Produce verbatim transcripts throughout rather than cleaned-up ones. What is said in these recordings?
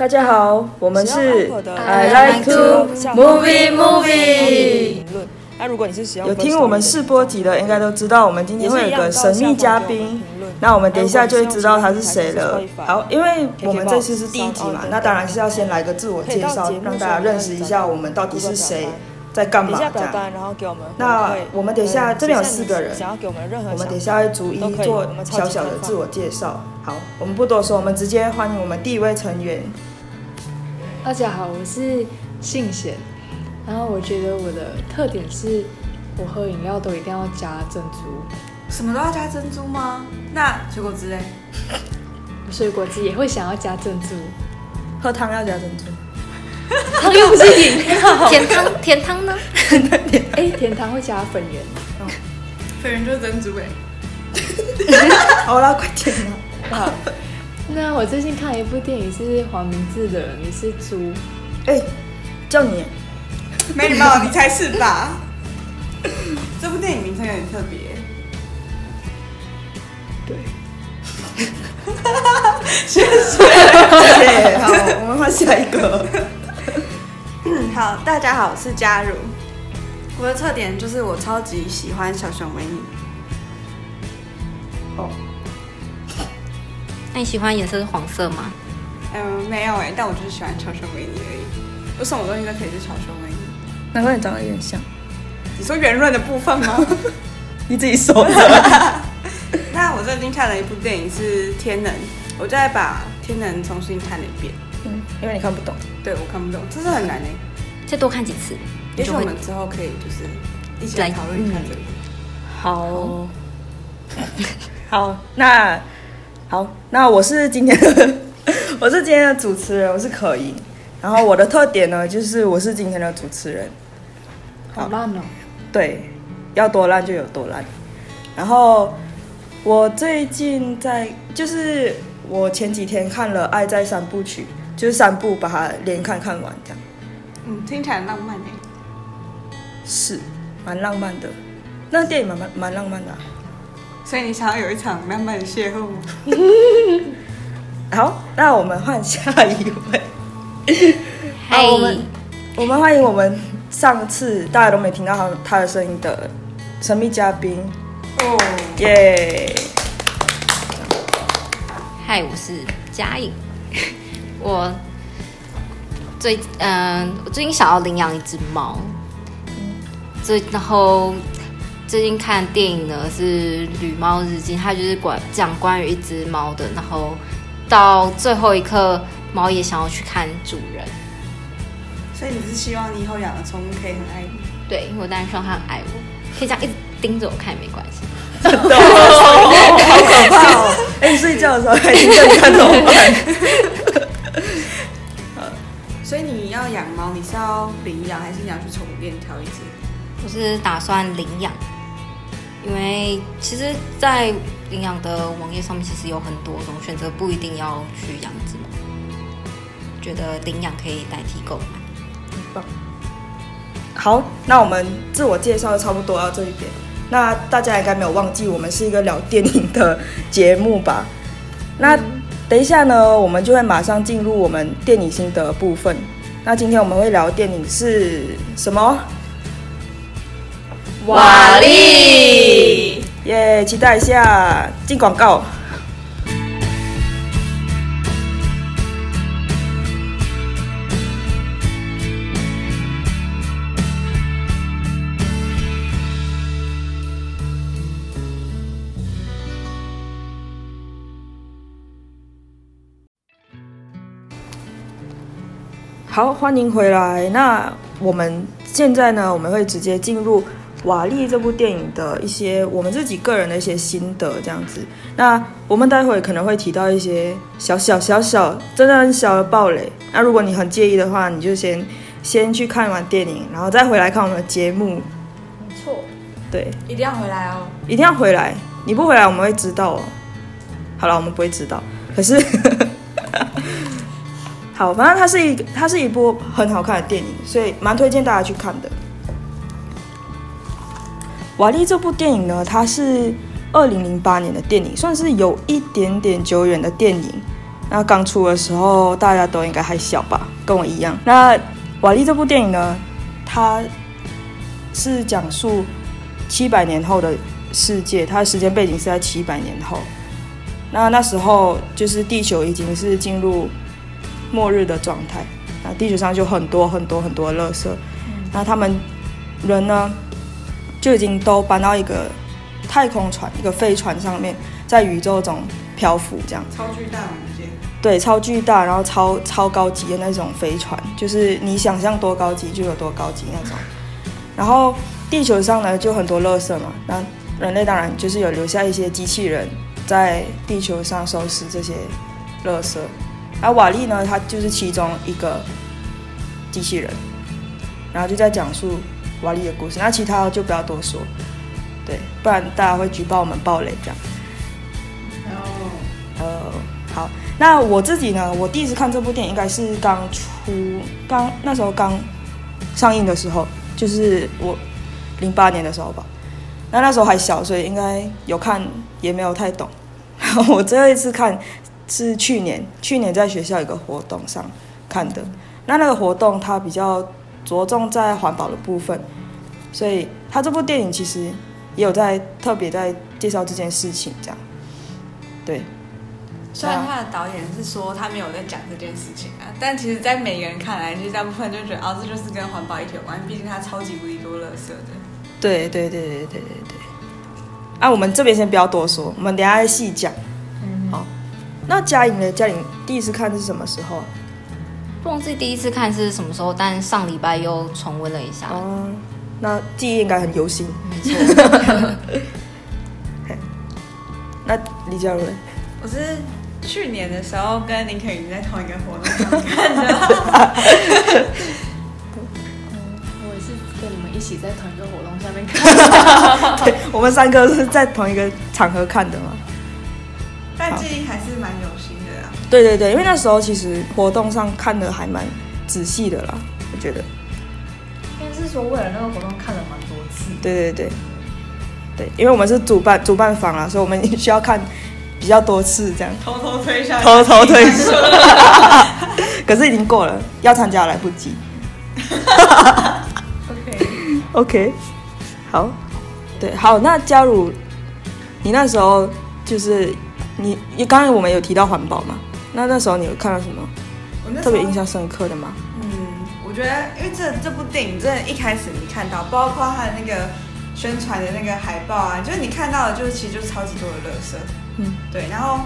大家好，我们是 I like to movie movie。 有听我们试播集的应该都知道我们今天会有个神秘嘉宾，那我们等一下就会知道他是谁了。好，因为我们这次是第一集嘛，那当然是要先来个自我介绍，让大家认识一下我们到底是谁，在干嘛这样。那我们等一下这边有四个人，我们等一下会逐一做小小的自我介绍。好，我们不多说，我们直接欢迎我们第一位成员。大家好，我是信贤，然后我觉得我的特点是我喝饮料都一定要加珍珠。什么都要加珍珠吗？那水果汁嘞？水果汁也会想要加珍珠。喝汤要加珍珠。汤又不是饮料。甜汤，甜汤呢？哎，甜汤会加粉圆。哦、粉圆就是珍珠哎。好啦，快点啦。好。那我最近看一部电影是黄明志的《你是猪》。哎、欸，叫你没礼貌，你才是吧？这部电影名称有点特别。对。谢谢。好，我们换下一个。好，大家好，我是嘉如。我的特点就是我超级喜欢小熊维尼。哦。那你喜欢颜色是黄色吗？嗯，没有哎、欸，但我就是喜欢小熊维尼而已。有什么东西都可以是小熊维尼。难怪你长得有点像。你说圆润的部分吗？你自己说的。那我最近看了一部电影是《天能》，我就在把《天能》重新看了一遍。嗯，因为你看不懂。对，我看不懂，这是很难哎、欸。再多看几次。也许我们之后可以就是一起来讨论一下这个。好。好，那。好，那我是今天的我是今天的主持人，我是可盈。然后我的特点呢，就是我是今天的主持人。好烂哦！对，要多烂就有多烂。然后我最近在，就是我前几天看了《爱在三部曲》，就是三部把它连看看完这样。嗯，听起来很浪漫哎。是，蛮浪漫的。那电影蛮蛮蛮浪漫的、啊。所以你想要有一场浪漫的邂逅吗？好，那我们换下一位。好，我们我们欢迎我们上次大家都没听到他他的声音的神秘嘉宾。哦，耶！嗨，我是嘉颖。我最嗯、呃，我最近想要领养一只猫。最然后。最近看电影呢是《旅猫日记》，它就是讲关于一只猫的，然后到最后一刻，猫也想要去看主人。所以你是希望你以后养的宠物可以很爱你？对，我当然希望它很爱我，可以这样一直盯着我看也没关系。真的、哦，好可怕哦！哎、欸，你睡觉的时候还盯着你看怎么办？所以你要养猫，你是要领养还是你要去宠物店挑一只？我是打算领养。因为其实，在领养的网页上面，其实有很多种选择，不一定要去养殖。觉得领养可以代替购买，很棒。好，那我们自我介绍差不多到这一点。那大家应该没有忘记，我们是一个聊电影的节目吧？那等一下呢，我们就会马上进入我们电影心得部分。那今天我们会聊电影是什么？瓦力耶， yeah, 期待一下，进广告。好，欢迎回来。那我们现在呢，我们会直接进入瓦力这部电影的一些我们自己个人的一些心得这样子。那我们待会可能会提到一些小小小小真的很小的暴雷，那如果你很介意的话，你就先先去看完电影，然后再回来看我们的节目。没错，对，一定要回来哦，一定要回来，你不回来我们会知道哦。好了，我们不会知道，可是好，反正它是一它是一部很好看的电影，所以蛮推荐大家去看的。瓦力这部电影呢，它是二零零八年的电影，算是有一点点久远的电影。那刚出的时候大家都应该还小吧，跟我一样。那瓦力这部电影呢，它是讲述七百年后的世界，它的时间背景是在七百年后。那那时候就是地球已经是进入末日的状态，那地球上就很多很多很多的垃圾，那他们人呢就已经都搬到一个太空船，一个飞船上面，在宇宙中漂浮这样。超巨大宇宙。对，超巨大，然后超超高级的那种飞船，就是你想象多高级就有多高级那种。然后地球上呢就很多垃圾嘛，那人类当然就是有留下一些机器人在地球上收拾这些垃圾，而瓦力呢，他就是其中一个机器人，然后就在讲述瓦力的故事。那其他就不要多说，对，不然大家会举报我们暴雷这样。哦，呃，好，那我自己呢，我第一次看这部电影应该是刚出刚那时候刚上映的时候，就是我零八年的时候吧。那那时候还小，所以应该有看也没有太懂。我最后一次看是去年，去年在学校一个活动上看的。那那个活动它比较着重在环保的部分，所以它这部电影其实也有在特别在介绍这件事情，这样。对。虽然他的导演是说他没有在讲这件事情啊，但其实在每个人看来，其实大部分就觉得哦，这就是跟环保一体有关，毕竟它超级无敌多垃圾的。对对对对对对对，啊，我们这边先不要多说，我们等一下再细讲。嗯，好。那嘉颖呢？嘉颖第一次看是什么时候？不忘记第一次看是什么时候，但上礼拜又重温了一下。哦，那记忆应该很犹新。没错。那李嘉伦，我是去年的时候跟林肯云在同一个活动上看的。跟你们一起在同一个活动下面看的。对，我们三个是在同一个场合看的嘛，但记忆还是蛮有心的啦。对对对，因为那时候其实活动上看的还蛮仔细的啦，我觉得应该是说为了那个活动看了蛮多次。对对对对，因为我们是主办主办方啦，所以我们需要看比较多次这样，偷偷推销偷偷推销可是已经过了，要参加来不及。OK， 好，对，好，那嘉如，你那时候就是你，你刚才我们有提到环保嘛？那那时候你有看到什么特别印象深刻的吗？嗯，我觉得因为这这部电影真的一开始你看到，包括它的那个宣传的那个海报啊，就是你看到的就是其实就是超级多的垃圾，嗯，对，然后，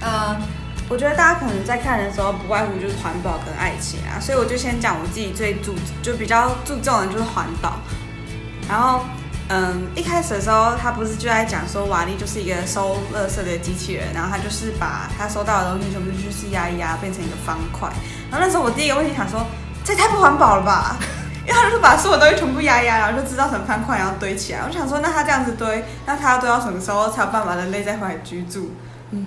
呃。我觉得大家可能在看的时候，不外乎就是环保跟爱情啊，所以我就先讲我自己最注就比较注重的就是环保。然后，嗯，一开始的时候，他不是就在讲说瓦力就是一个收垃圾的机器人，然后他就是把他收到的东西全部就是压一压，变成一个方块。然后那时候我第一个问题想说，这太不环保了吧？因为他就是把所有东西全部压压，然后就制造成方块，然后堆起来。我想说，那他这样子堆，那他要堆到什么时候才有办法人类在回来居住？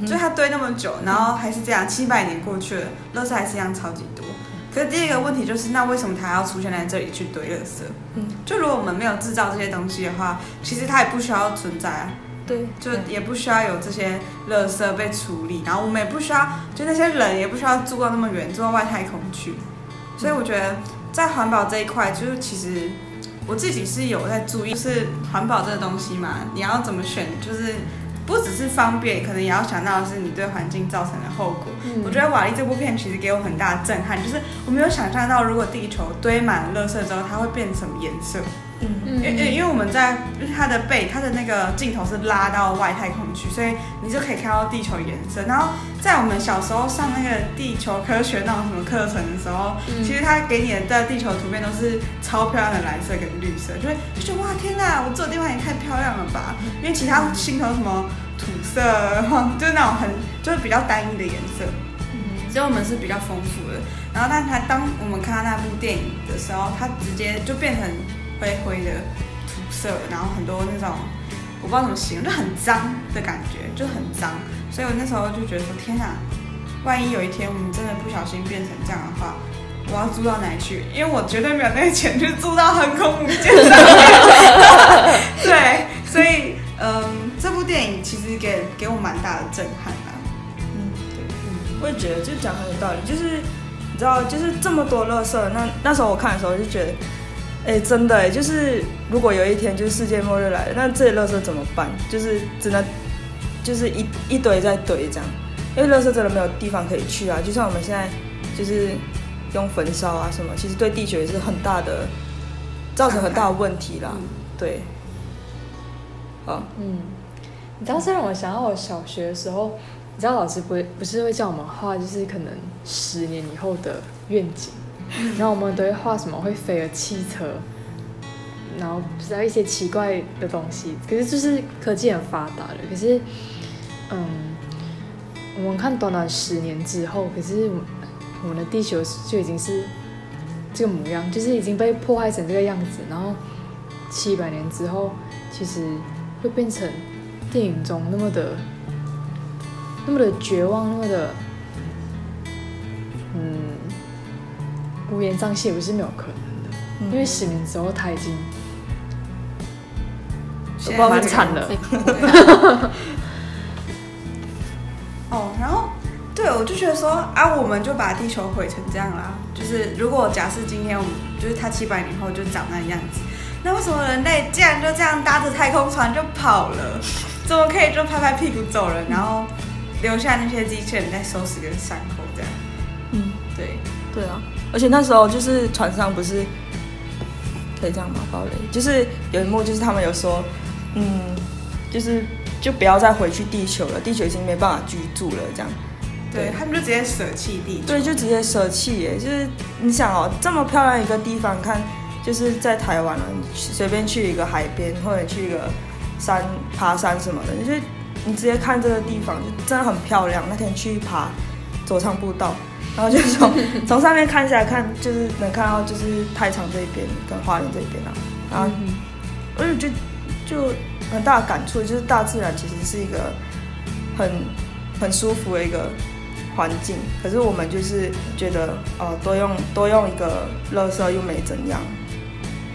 所以他堆那么久，然后还是这样，七百年过去了，垃圾还是一样超级多。可是第一个问题就是，那为什么他要出现在这里去堆垃圾？嗯，就如果我们没有制造这些东西的话，其实它也不需要存在啊。对，就也不需要有这些垃圾被处理，然后我们也不需要，就那些人也不需要住到那么远，住到外太空去。所以我觉得在环保这一块，就是其实我自己是有在注意，就是环保这个东西嘛，你要怎么选，就是。不只是方便，可能也要想到的是你对环境造成的后果。嗯、我觉得《瓦力》这部片其实给我很大的震撼，就是我没有想象到，如果地球堆满垃圾之后，它会变成什么颜色。嗯，因为因为我们在它的背，它的那个镜头是拉到外太空去，所以你就可以看到地球颜色。然后在我们小时候上那个地球科学那种什么课程的时候，嗯、其实它给你的在地球图片都是超漂亮的蓝色跟绿色，就会就觉得哇天哪，我住的地方也太漂亮了吧！因为其他星球什么土色，就是那种很就是比较单一的颜色。所以我们是比较丰富的。然后但它当我们看到那部电影的时候，它直接就变成。灰灰的土色，然后很多那种我不知道怎么形容，就很脏的感觉，就很脏。所以我那时候就觉得说，天哪，万一有一天我们真的不小心变成这样的话，我要住到哪里去？因为我绝对没有那个钱去住到航空母舰上面。对，所以嗯，这部电影其实给给我蛮大的震撼啦。嗯，对，嗯，我就觉得就讲很有道理，就是你知道，就是这么多垃圾，那那时候我看的时候我就觉得，哎、欸，真的哎、欸，就是如果有一天就是世界末日来了，那这些垃圾怎么办？就是真的，就是一一堆在堆这样，因为垃圾真的没有地方可以去啊。就像我们现在就是用焚烧啊什么，其实对地球也是很大的，造成很大的问题啦。嗯、对，好，嗯，你当时让我想到我小学的时候。你知道老师不会不是会叫我们画，就是可能十年以后的愿景，然后我们都会画什么会飞的汽车，然后不知道一些奇怪的东西。可是就是科技很发达了，可是，嗯，我们看短短十年之后，可是我们的地球就已经是这个模样，就是已经被破坏成这个样子。然后七百年之后，其实会变成电影中那么的。那么的绝望，那么的，嗯，乌烟瘴气也不是没有可能的，嗯、因为十年之后他已经，我不知道蛮惨的。哦，然后对，我就觉得说啊，我们就把地球毁成这样啦。就是如果假设今天我们就是它七百年后就长那样子，那为什么人类竟然就这样搭着太空船就跑了？怎么可以就拍拍屁股走了？然后。留下那些机器人在收拾跟伤口这样，嗯，对，对啊，而且那时候就是船上不是可以这样吗？爆雷，就是有一幕就是他们有说，嗯，就是就不要再回去地球了，地球已经没办法居住了这样，对，对他们就直接舍弃地球，对，就直接舍弃耶，就是你想哦，这么漂亮一个地方，看就是在台湾了，你随便去一个海边或者去一个山爬山什么的，就是。你直接看这个地方就真的很漂亮。那天去爬左昌步道，然后就从从上面看下来看，就是能看到就是太常这边跟花莲这边啊。然后我就觉得就很大的感触，就是大自然其实是一个很很舒服的一个环境。可是我们就是觉得哦、呃，多用多用一个垃圾又没怎样，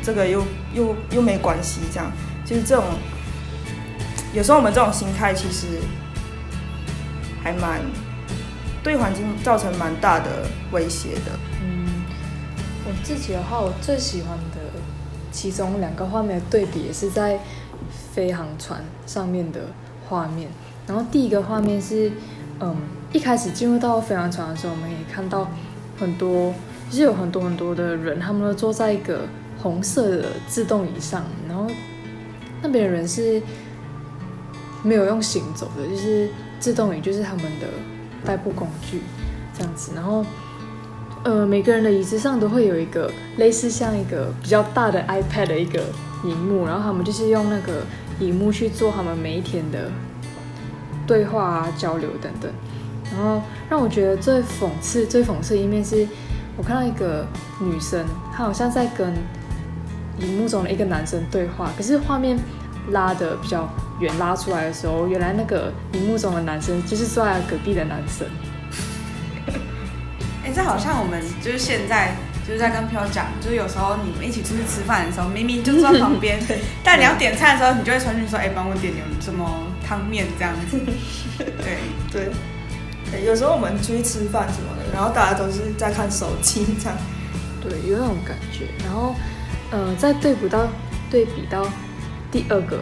这个又又又没关系，这样就是这种。有时候我们这种心态其实还蛮对环境造成蛮大的威胁的。嗯，我自己的话，我最喜欢的其中两个画面的对比也是在飞航船上面的画面。然后第一个画面是，嗯，一开始进入到飞航船的时候，我们也看到很多，就是有很多很多的人，他们都坐在一个红色的自动椅上，然后那边的人是。没有用行走的，就是自动椅，就是他们的代步工具，这样子。然后，呃，每个人的椅子上都会有一个类似像一个比较大的 iPad 的一个荧幕，然后他们就是用那个荧幕去做他们每一天的对话啊、交流等等。然后让我觉得最讽刺、最讽刺的一面是，我看到一个女生，她好像在跟荧幕中的一个男生对话，可是画面拉的比较。远拉出来的时候，原来那个荧幕中的男生就是坐在隔壁的男生。哎、欸，这好像我们就是现在就是在跟朋友讲，就是有时候你们一起出去吃饭的时候，明明就坐在旁边，但你要点菜的时候，你就会传讯说：“哎、欸，帮我点点什么汤面这样子。對”对对，有时候我们出去吃饭什么的，然后大家都是在看手机这样。对，有那种感觉。然后，呃，再对比到对比到第二个。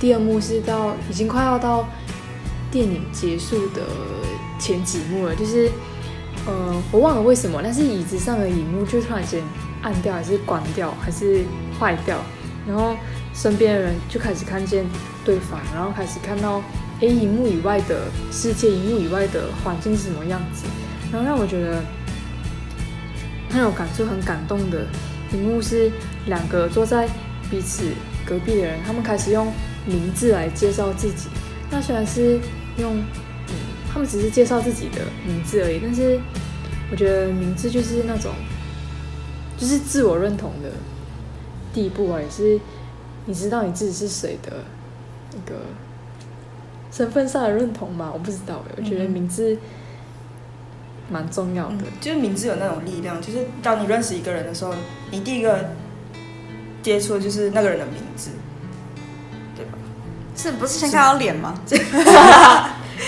第二幕是到已经快要到电影结束的前几幕了，就是呃，我忘了为什么，但是椅子上的荧幕就突然间按掉，还是关掉，还是坏掉，然后身边的人就开始看见对方，然后开始看到哎，荧幕以外的世界，荧幕以外的环境是什么样子，然后让我觉得很有感触、很感动的一幕是两个坐在彼此隔壁的人，他们开始用。名字来介绍自己，那虽然是用、嗯，他们只是介绍自己的名字而已，但是我觉得名字就是那种，就是自我认同的地步啊，也是你知道你自己是谁的一个身份上的认同嘛？我不知道哎、欸，我觉得名字蛮重要的、嗯，就是名字有那种力量，就是当你认识一个人的时候，你第一个接触的就是那个人的名字。是不是先看到脸吗？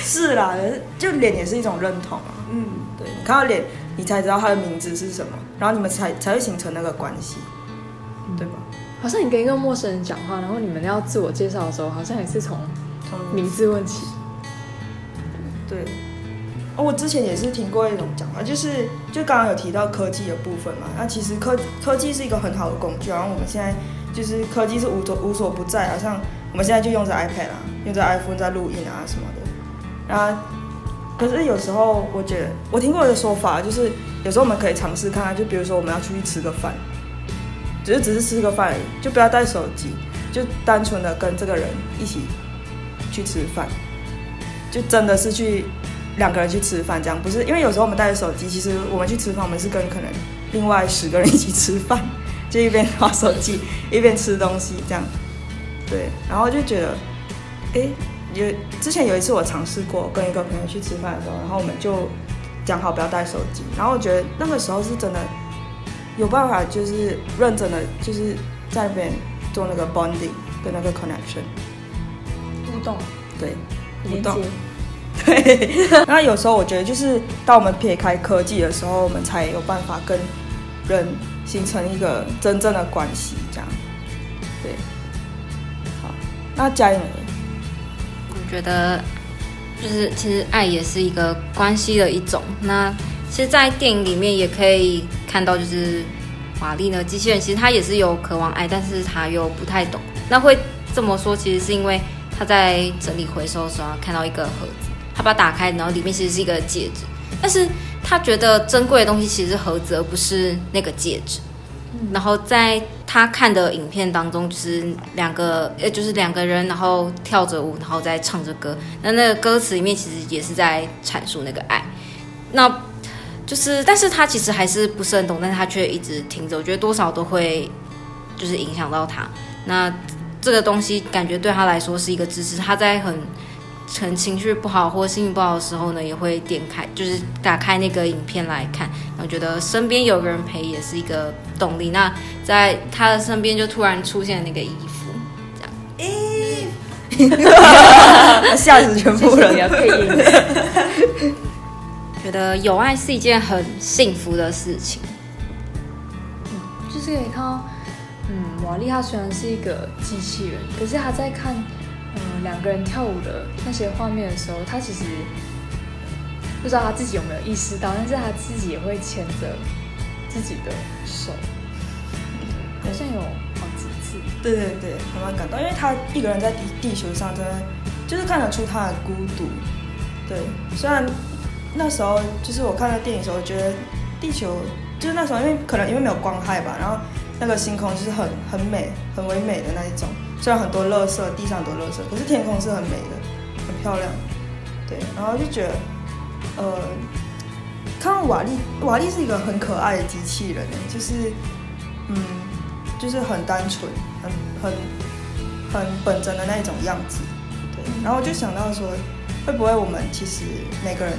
是啦，就脸也是一种认同啊。嗯，对，看到脸，你才知道他的名字是什么，然后你们才才会形成那个关系，嗯、对吧？好像你跟一个陌生人讲话，然后你们要自我介绍的时候，好像也是从名字问起。对，哦，我之前也是听过一种讲法，就是就刚刚有提到科技的部分嘛，那其实科科技是一个很好的工具，然后我们现在就是科技是无所无所不在，好像我们现在就用着 iPad 啊，用着 iPhone 在录音啊什么的。啊，可是有时候我觉得，我听过一个说法，就是有时候我们可以尝试看看，就比如说我们要出去吃个饭，只是只是吃个饭而已，就不要带手机，就单纯的跟这个人一起去吃饭，就真的是去两个人去吃饭这样，不是因为有时候我们带着手机，其实我们去吃饭，我们是跟可能另外十个人一起吃饭，就一边滑手机一边吃东西这样，对，然后就觉得，哎。有之前有一次我尝试过跟一个朋友去吃饭的时候，然后我们就讲好不要带手机，然后我觉得那个时候是真的有办法，就是认真的就是在那边做那个 bonding 的那个 connection 互动，对，互动，对。那有时候我觉得就是当我们撇开科技的时候，我们才有办法跟人形成一个真正的关系，这样，对。好，那嘉颖。我觉得就是其实爱也是一个关系的一种，那其实在电影里面也可以看到，就是瓦力呢机器人其实他也是有渴望爱，但是他又不太懂，那会这么说其实是因为他在整理回收的时候看到一个盒子，他把它打开，然后里面其实是一个戒指，但是他觉得珍贵的东西其实是盒子而不是那个戒指，然后在他看的影片当中，就是两个，呃，就是两个人，然后跳着舞，然后再唱着歌。那那个歌词里面其实也是在阐述那个爱。那就是，但是他其实还是不是很懂，但是他却一直听着。我觉得多少都会就是影响到他。那这个东西感觉对他来说是一个支持。他在很很情绪不好或心情不好的时候呢，也会点开，就是打开那个影片来看。我觉得身边有个人陪也是一个动力。那在他的身边就突然出现了那个衣服，这样，欸、吓死全部人！配音，觉得有爱是一件很幸福的事情。嗯，就是可以看到，嗯，瓦力他虽然是一个机器人，可是他在看。嗯，两个人跳舞的那些画面的时候，他其实不知道他自己有没有意识到，但是他自己也会牵着自己的手，好像有好几次。对对对，还蛮感动，因为他一个人在 地, 地球上，真的就是看得出他的孤独。对，虽然那时候就是我看了电影的时候，我觉得地球就是那时候因为可能因为没有光害吧，然后那个星空就是很很美、很唯美的那一种。虽然很多垃圾，地上很多垃圾，可是天空是很美的，很漂亮。对，然后就觉得，呃，看到瓦力，瓦力是一个很可爱的机器人，就是，嗯，就是很单纯，很很很本真的那一种样子。对，然后我就想到说，会不会我们其实每个人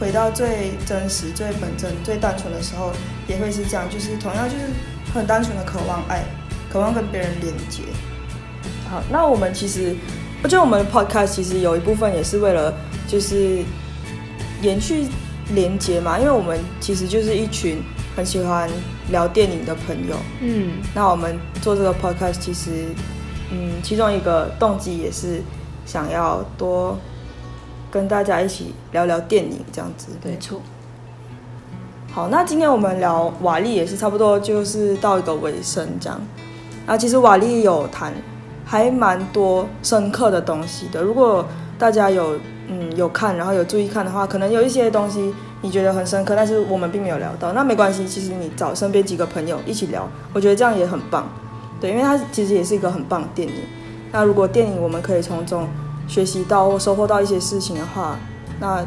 回到最真实、最本真、最单纯的时候，也会是这样，就是同样就是很单纯的渴望爱，渴望跟别人连接。好，那我们其实，我觉得我们的 podcast 其实有一部分也是为了就是延续连结嘛，因为我们其实就是一群很喜欢聊电影的朋友，嗯，那我们做这个 podcast 其实，嗯，其中一个动机也是想要多跟大家一起聊聊电影这样子，没错。好，那今天我们聊瓦力也是差不多就是到一个尾声这样，那其实瓦力有谈。还蛮多深刻的东西的，如果大家有嗯有看，然后有注意看的话，可能有一些东西你觉得很深刻，但是我们并没有聊到，那没关系，其实你找身边几个朋友一起聊，我觉得这样也很棒，对，因为它其实也是一个很棒的电影。那如果电影我们可以从中学习到或收获到一些事情的话，那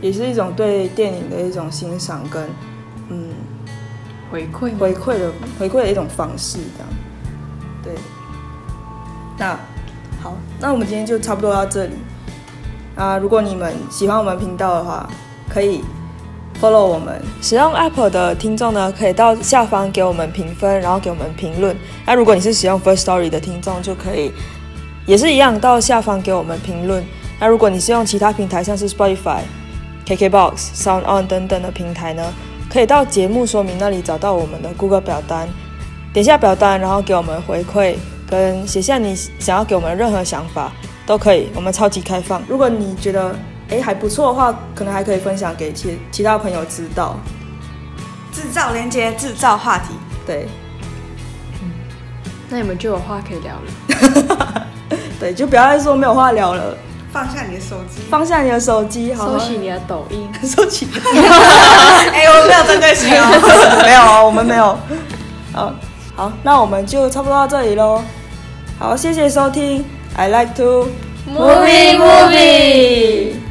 也是一种对电影的一种欣赏跟嗯回馈回馈的回馈的一种方式，这样，对。那好，那我们今天就差不多到这里啊。如果你们喜欢我们频道的话，可以 follow 我们。使用 Apple 的听众呢，可以到下方给我们评分，然后给我们评论。那如果你是使用 First Story 的听众，就可以也是一样到下方给我们评论，那如果你是用其他平台，像是 Spotify、KKBox、SoundOn 等等的平台呢，可以到节目说明那里找到我们的 Google 表单，点下表单，然后给我们回馈，跟写下你想要给我们的任何想法都可以，我们超级开放。如果你觉得哎还不错的话，可能还可以分享给 其, 其他朋友知道。制造连结，制造话题，对。那你们就有话可以聊了。对，就不要再说没有话聊了。放下你的手机，放下你的手机，好好收起你的抖音，收起。哎、欸，我们没有针对性哦，没有哦，我们没有。好，好，那我们就差不多到这里咯。好，谢谢收听。I like to movie movie。